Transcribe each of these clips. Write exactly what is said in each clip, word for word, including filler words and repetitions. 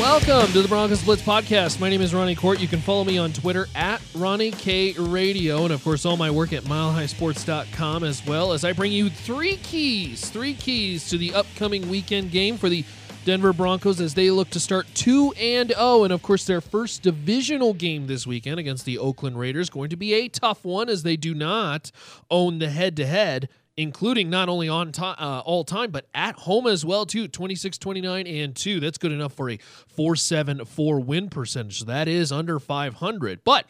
Welcome to the Broncos Blitz Podcast. My name is Ronnie Kohrt. You can follow me on Twitter at Ronnie K Radio, and of course all my work at Mile High Sports dot com, as well as I bring you three keys, three keys to the upcoming weekend game for the Denver Broncos as they look to start two and oh, and of course their first divisional game this weekend against the Oakland Raiders. Going to be a tough one as they do not own the head-to-head, including not only on to, uh, all time, but at home as well, too. twenty-six, twenty-nine, and two. That's good enough for a four seventy-four win percentage. That is under five hundred. But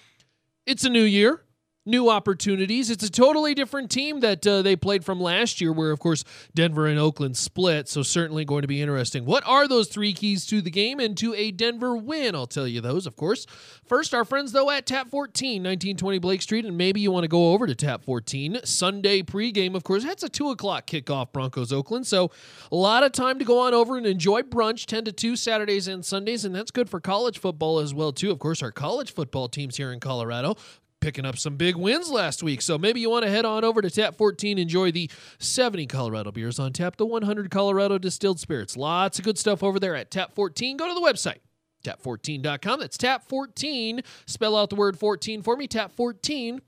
it's a new year, new opportunities. It's a totally different team that uh, they played from last year, where, of course, Denver and Oakland split, so certainly going to be interesting. What are those three keys to the game and to a Denver win? I'll tell you those, of course. First, our friends, though, at Tap fourteen, nineteen twenty Blake Street, and maybe you want to go over to Tap fourteen. Sunday pregame, of course. That's a two o'clock kickoff, Broncos-Oakland, so a lot of time to go on over and enjoy brunch, ten to two Saturdays and Sundays, and that's good for college football as well, too. Of course, our college football teams here in Colorado picking up some big wins last week. So maybe you want to head on over to Tap fourteen, enjoy the seventy Colorado beers on tap, the one hundred Colorado distilled spirits. Lots of good stuff over there at Tap fourteen. Go to the website, Tap fourteen dot com. That's Tap fourteen. Spell out the word fourteen for me, Tap fourteen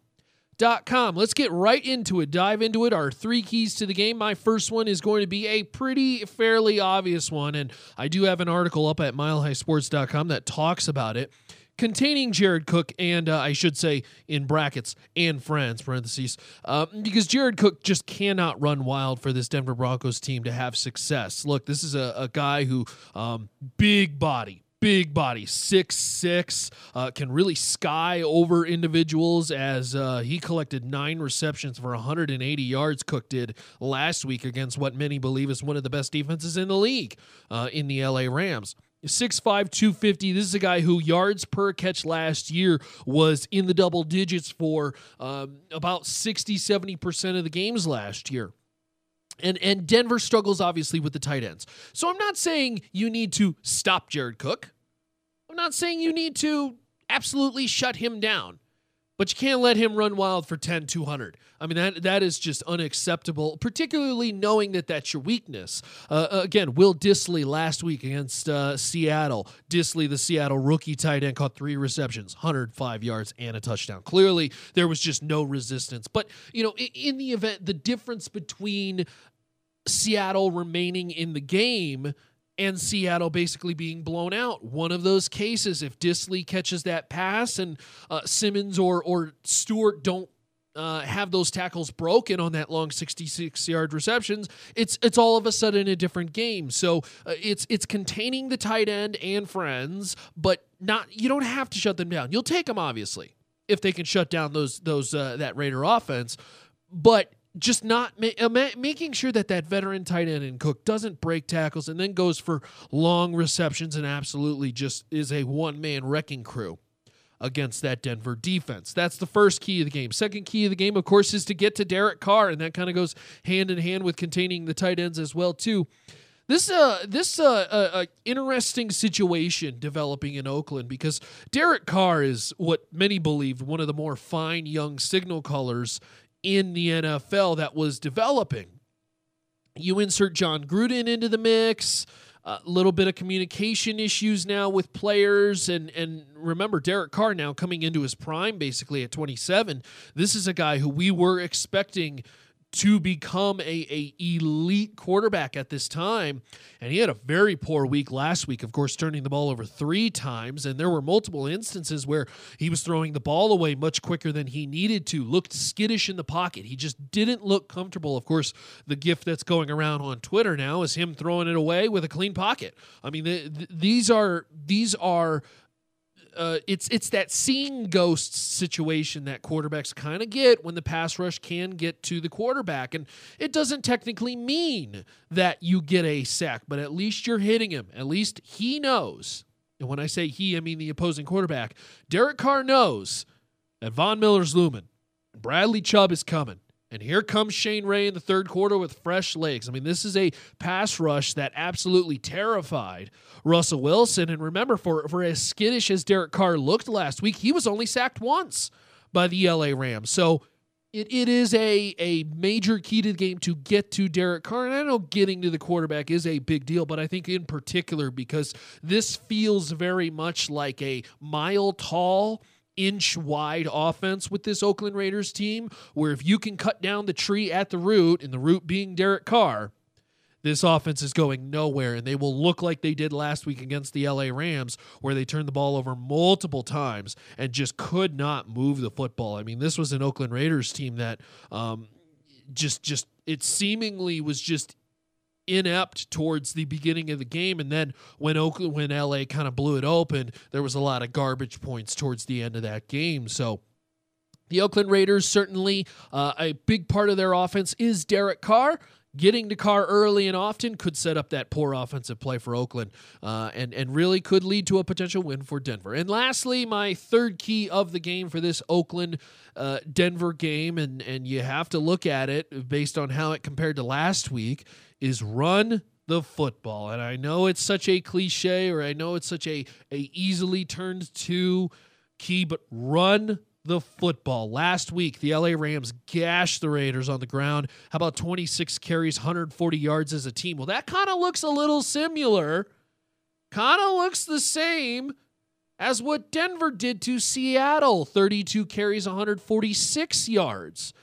dot com. Let's get right into it, dive into it. Our three keys to the game. My first one is going to be a pretty fairly obvious one, and I do have an article up at Mile High Sports dot com that talks about it, containing Jared Cook and, uh, I should say in brackets, and friends, parentheses, uh, because Jared Cook just cannot run wild for this Denver Broncos team to have success. Look, this is a, a guy who, um, big body, big body, six six, uh, can really sky over individuals, as uh, he collected nine receptions for one hundred eighty yards, Cook did, last week against what many believe is one of the best defenses in the league, uh, in the L A. Rams. six five, two fifty. This is a guy who yards per catch last year was in the double digits for um, about sixty, seventy percent of the games last year. And and Denver struggles, obviously, with the tight ends. So I'm not saying you need to stop Jared Cook. I'm not saying you need to absolutely shut him down. But you can't let him run wild for ten, two hundred. I mean, that that is just unacceptable, particularly knowing that that's your weakness. Uh, again, Will Dissly last week against uh, Seattle. Dissly, the Seattle rookie tight end, caught three receptions, one hundred five yards, and a touchdown. Clearly, there was just no resistance. But, you know, in, in the event, the difference between Seattle remaining in the game and Seattle basically being blown out. One of those cases, if Dissly catches that pass and uh, Simmons or or Stewart don't uh, have those tackles broken on that long sixty-six-yard receptions, it's it's all of a sudden a different game. So uh, it's it's containing the tight end and friends, but not you don't have to shut them down. You'll take them, obviously, if they can shut down those those uh, that Raider offense, but just not ma- ma- making sure that that veteran tight end and Cook doesn't break tackles and then goes for long receptions and absolutely just is a one-man wrecking crew against that Denver defense. That's the first key of the game. Second key of the game, of course, is to get to Derek Carr, and that kind of goes hand in hand with containing the tight ends as well, too. This uh this uh, uh, uh interesting situation developing in Oakland, because Derek Carr is what many believed one of the more fine young signal callers in the N F L that was developing. You insert Jon Gruden into the mix, a little bit of communication issues now with players, and and remember, Derek Carr now coming into his prime basically at twenty-seven. This is a guy who we were expecting to become a, a elite quarterback at this time, and he had a very poor week last week, of course, turning the ball over three times, and there were multiple instances where he was throwing the ball away much quicker than he needed to, looked skittish in the pocket. He just didn't look comfortable. Of course, the gif that's going around on Twitter now is him throwing it away with a clean pocket. I mean, th- th- these are these are Uh, it's it's that seeing ghosts situation that quarterbacks kind of get when the pass rush can get to the quarterback. And it doesn't technically mean that you get a sack, but at least you're hitting him. At least he knows. And when I say he, I mean the opposing quarterback. Derek Carr knows that Von Miller's looming. Bradley Chubb is coming. And here comes Shane Ray in the third quarter with fresh legs. I mean, this is a pass rush that absolutely terrified Russell Wilson. And remember, for, for as skittish as Derek Carr looked last week, he was only sacked once by the L A. Rams. So it, it is a, a major key to the game to get to Derek Carr. And I know getting to the quarterback is a big deal, but I think in particular because this feels very much like a mile-tall, inch-wide offense with this Oakland Raiders team, where if you can cut down the tree at the root, and the root being Derek Carr, this offense is going nowhere, and they will look like they did last week against the L A. Rams, where they turned the ball over multiple times and just could not move the football. I mean, this was an Oakland Raiders team that um, just, just it seemingly was just inept towards the beginning of the game, and then when Oakland, when L A kind of blew it open, there was a lot of garbage points towards the end of that game. So the Oakland Raiders, certainly uh, a big part of their offense is Derek Carr. Getting to Carr early and often could set up that poor offensive play for Oakland uh, and, and really could lead to a potential win for Denver. And lastly, my third key of the game for this Oakland-Denver uh, game, and, and you have to look at it based on how it compared to last week, is run the football. And I know it's such a cliche, or I know it's such a, a easily turned to key, but run the football. Last week, the L A Rams gashed the Raiders on the ground. How about twenty-six carries, one hundred forty yards as a team? Well, that kind of looks a little similar, kind of looks the same as what Denver did to Seattle, thirty-two carries, one hundred forty-six yards.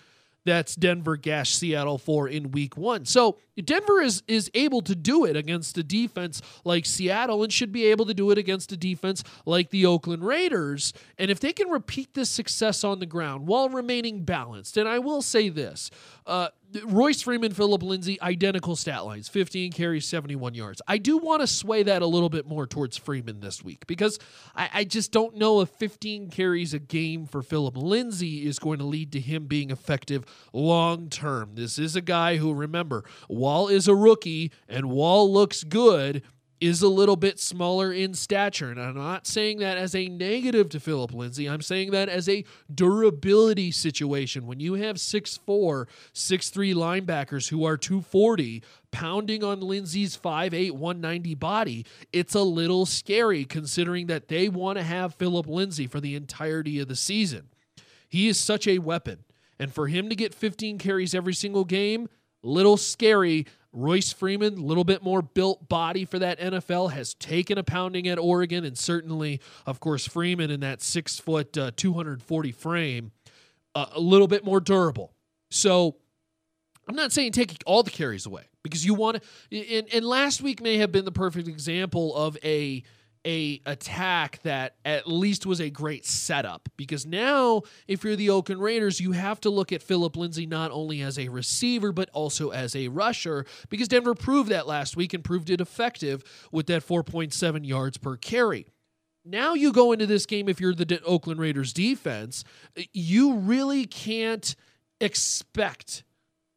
That's Denver gashed Seattle for in week one. So Denver is is able to do it against a defense like Seattle and should be able to do it against a defense like the Oakland Raiders. And if they can repeat this success on the ground while remaining balanced, and I will say this, uh, Royce Freeman, Phillip Lindsay, identical stat lines, fifteen carries, seventy-one yards. I do want to sway that a little bit more towards Freeman this week because I, I just don't know if fifteen carries a game for Phillip Lindsay is going to lead to him being effective long-term. This is a guy who, remember, Wall is a rookie and Wall looks good, is a little bit smaller in stature. And I'm not saying that as a negative to Phillip Lindsay. I'm saying that as a durability situation. When you have six four, six three linebackers who are two forty, pounding on Lindsay's five eight, one ninety body, it's a little scary considering that they want to have Phillip Lindsay for the entirety of the season. He is such a weapon. And for him to get fifteen carries every single game, little scary. Royce Freeman, a little bit more built body for that N F L, has taken a pounding at Oregon, and certainly, of course, Freeman in that six-foot, uh, two forty frame, uh, a little bit more durable. So I'm not saying take all the carries away because you want to, and, and last week may have been the perfect example of a a attack that at least was a great setup, because now if you're the Oakland Raiders, you have to look at Phillip Lindsay not only as a receiver but also as a rusher, because Denver proved that last week and proved it effective with that four point seven yards per carry. Now you go into this game, if you're the Oakland Raiders defense, you really can't expect,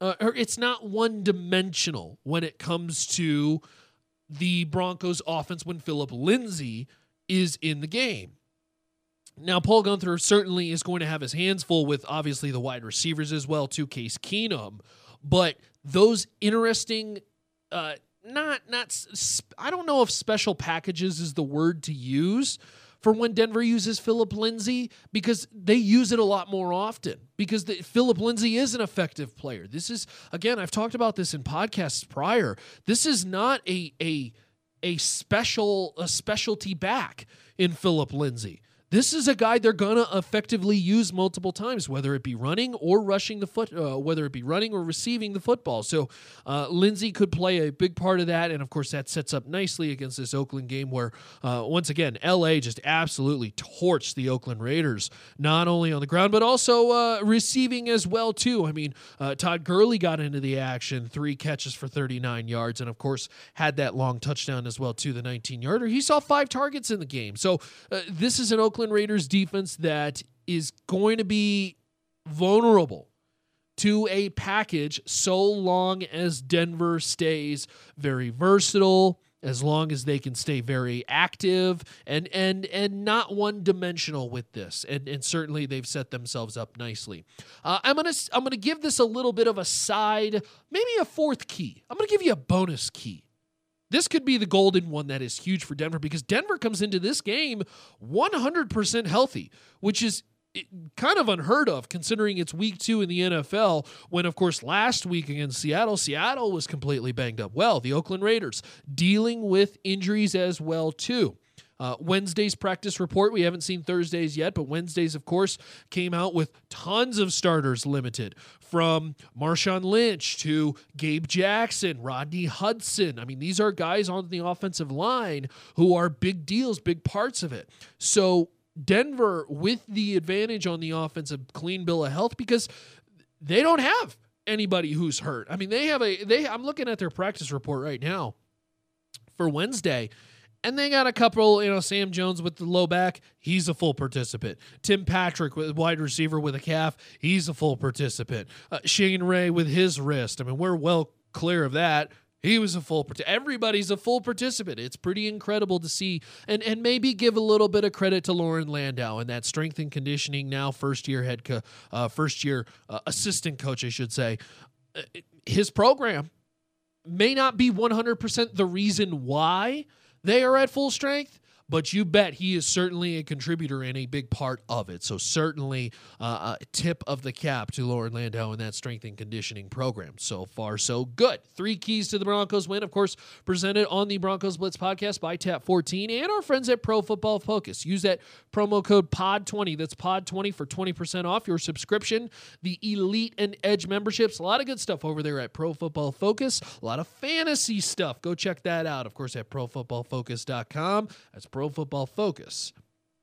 uh, or it's not one-dimensional when it comes to the Broncos offense when Phillip Lindsay is in the game. Now, Paul Gunther certainly is going to have his hands full with obviously the wide receivers as well, too, Case Keenum, but those interesting, uh, not, not, sp- I don't know if special packages is the word to use for when Denver uses Phillip Lindsay, because they use it a lot more often, because the, Phillip Lindsay is an effective player. This is, again, I've talked about this in podcasts prior. This is not a a a special a specialty back in Phillip Lindsay. This is a guy they're going to effectively use multiple times, whether it be running or rushing the foot, uh, whether it be running or receiving the football. So uh, Lindsay could play a big part of that, and of course that sets up nicely against this Oakland game where, uh, once again, L A just absolutely torched the Oakland Raiders, not only on the ground, but also uh, receiving as well, too. I mean, uh, Todd Gurley got into the action, three catches for thirty-nine yards, and of course had that long touchdown as well, too, the nineteen-yarder. He saw five targets in the game. So uh, this is an Oakland Raiders defense that is going to be vulnerable to a package so long as Denver stays very versatile, as long as they can stay very active and and and not one-dimensional with this. And, and certainly they've set themselves up nicely. Uh, I'm gonna I'm gonna give this a little bit of a side, maybe a fourth key. I'm gonna give you a bonus key. This could be the golden one that is huge for Denver, because Denver comes into this game one hundred percent healthy, which is kind of unheard of considering it's week two in the N F L, when, of course, last week against Seattle, Seattle was completely banged up. Well, the Oakland Raiders dealing with injuries as well, too. Uh, Wednesday's practice report, we haven't seen Thursday's yet, but Wednesday's, of course, came out with tons of starters limited, from Marshawn Lynch to Gabe Jackson, Rodney Hudson. I mean, these are guys on the offensive line who are big deals, big parts of it. So Denver with the advantage on the offensive, clean bill of health, because they don't have anybody who's hurt. I mean, they have a, they, I'm looking at their practice report right now for Wednesday, and they got a couple, you know, Sam Jones with the low back, he's a full participant. Tim Patrick, with wide receiver with a calf, he's a full participant. Uh, Shane Ray with his wrist. I mean, we're well clear of that. He was a full participant. Everybody's a full participant. It's pretty incredible to see, and and maybe give a little bit of credit to Lauren Landau and that strength and conditioning, now first year head co- uh, first year uh, assistant coach, I should say. His program may not be one hundred percent the reason why they are at full strength, but you bet he is certainly a contributor and a big part of it. So certainly uh, a tip of the cap to Lauren Landau and that strength and conditioning program. So far, so good. Three keys to the Broncos win, of course, presented on the Broncos Blitz podcast by Tap fourteen and our friends at Pro Football Focus. Use that promo code P O D twenty. That's P O D twenty for twenty percent off your subscription, the Elite and Edge memberships. A lot of good stuff over there at Pro Football Focus. A lot of fantasy stuff. Go check that out, of course, at pro football focus dot com. That's pro football focus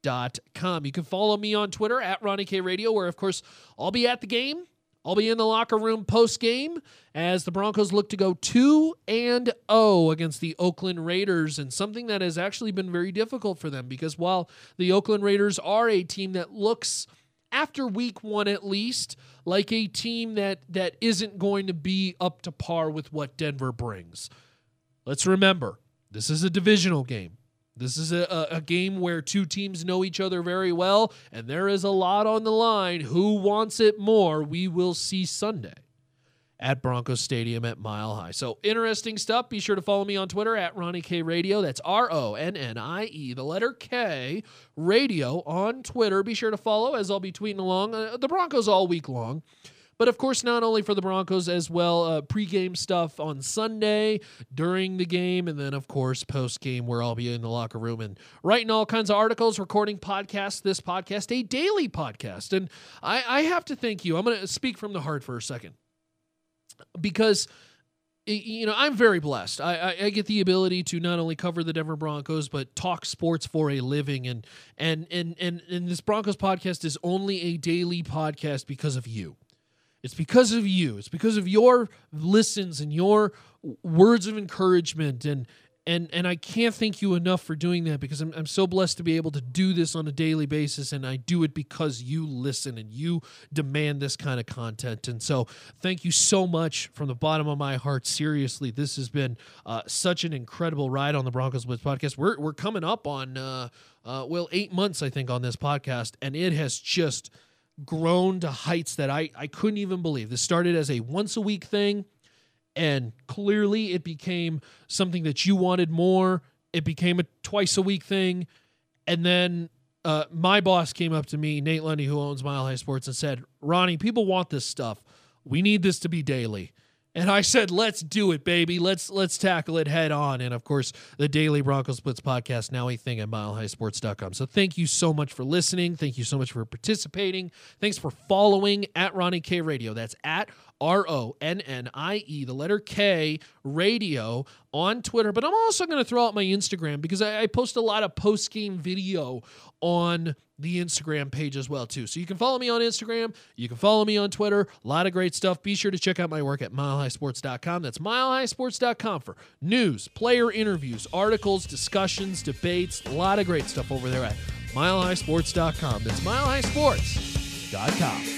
dot com. You can follow me on Twitter at Ronnie K Radio, where, of course, I'll be at the game. I'll be in the locker room post-game as the Broncos look to go two and oh against the Oakland Raiders, and something that has actually been very difficult for them, because while the Oakland Raiders are a team that looks, after week one at least, like a team that that isn't going to be up to par with what Denver brings. Let's remember, this is a divisional game. This is a, a game where two teams know each other very well, and there is a lot on the line. Who wants it more? We will see Sunday at Broncos Stadium at Mile High. So interesting stuff. Be sure to follow me on Twitter at Ronnie K Radio. That's R O N N I E, the letter K, radio on Twitter. Be sure to follow, as I'll be tweeting along uh, the Broncos all week long. But, of course, not only for the Broncos as well, uh, pregame stuff on Sunday, during the game, and then, of course, postgame, where I'll be in the locker room and writing all kinds of articles, recording podcasts, this podcast, a daily podcast. And I, I have to thank you. I'm going to speak from the heart for a second, because you know, I'm very blessed. I, I, I get the ability to not only cover the Denver Broncos, but talk sports for a living. And, and, and, and, and this Broncos podcast is only a daily podcast because of you. It's because of you. It's because of your listens and your words of encouragement. And and and I can't thank you enough for doing that, because I'm, I'm so blessed to be able to do this on a daily basis, and I do it because you listen and you demand this kind of content. And so thank you so much from the bottom of my heart. Seriously, this has been uh, such an incredible ride on the Broncos Blitz podcast. We're, we're coming up on, uh, uh, well, eight months, I think, on this podcast, and it has just grown to heights that I, I couldn't even believe. This started as a once-a-week thing, and clearly it became something that you wanted more. It became a twice-a-week thing, and then uh, my boss came up to me, Nate Lundy, who owns Mile High Sports, and said, "Ronnie, people want this stuff. We need this to be daily." And I said, "Let's do it, baby. Let's let's tackle it head on." And of course, the Daily Broncos Blitz podcast, now a thing at mile high sports dot com. So thank you so much for listening. Thank you so much for participating. Thanks for following at Ronnie K Radio. That's at R O N N I E, the letter K, radio on Twitter. But I'm also going to throw out my Instagram, because I, I post a lot of post-game video on the Instagram page as well, too. So you can follow me on Instagram. You can follow me on Twitter. A lot of great stuff. Be sure to check out my work at mile high sports dot com. That's mile high sports dot com for news, player interviews, articles, discussions, debates. A lot of great stuff over there at mile high sports dot com. That's mile high sports dot com.